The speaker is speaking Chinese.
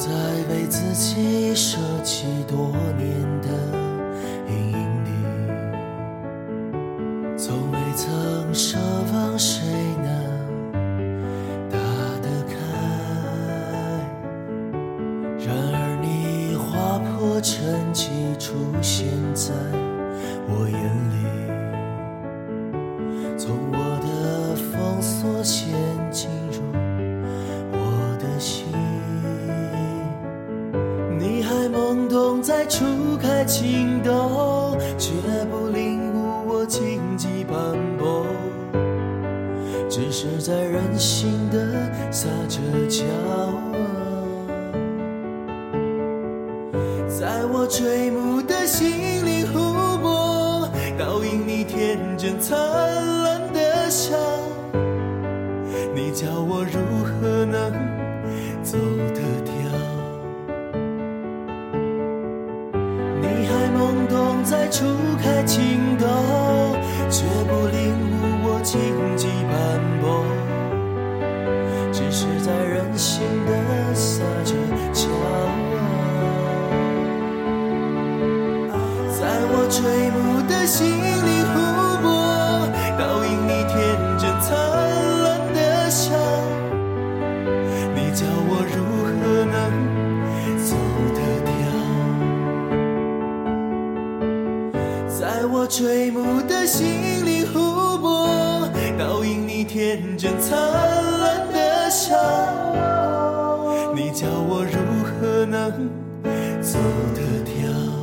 在被自己舍弃多年的阴影里，从未曾奢望谁能打得开，然而你划破沉寂，出现在我眼里，从我的封锁线进入我的心。你还懵懂在初开情窦，却不领悟我荆棘斑驳，只是在任性地撒着娇。在我追慕的心灵湖泊，倒映你天真灿烂的笑，你教我如何能走得掉。你还懵懂在初开情窦，却不领悟我荆棘斑驳，只是在任性地撒着娇。追慕的心灵湖泊，倒映你天真灿烂的笑，你教我如何能走得掉。在我追慕的心灵湖泊，倒映你天真灿烂的笑，你教我如何能走得掉。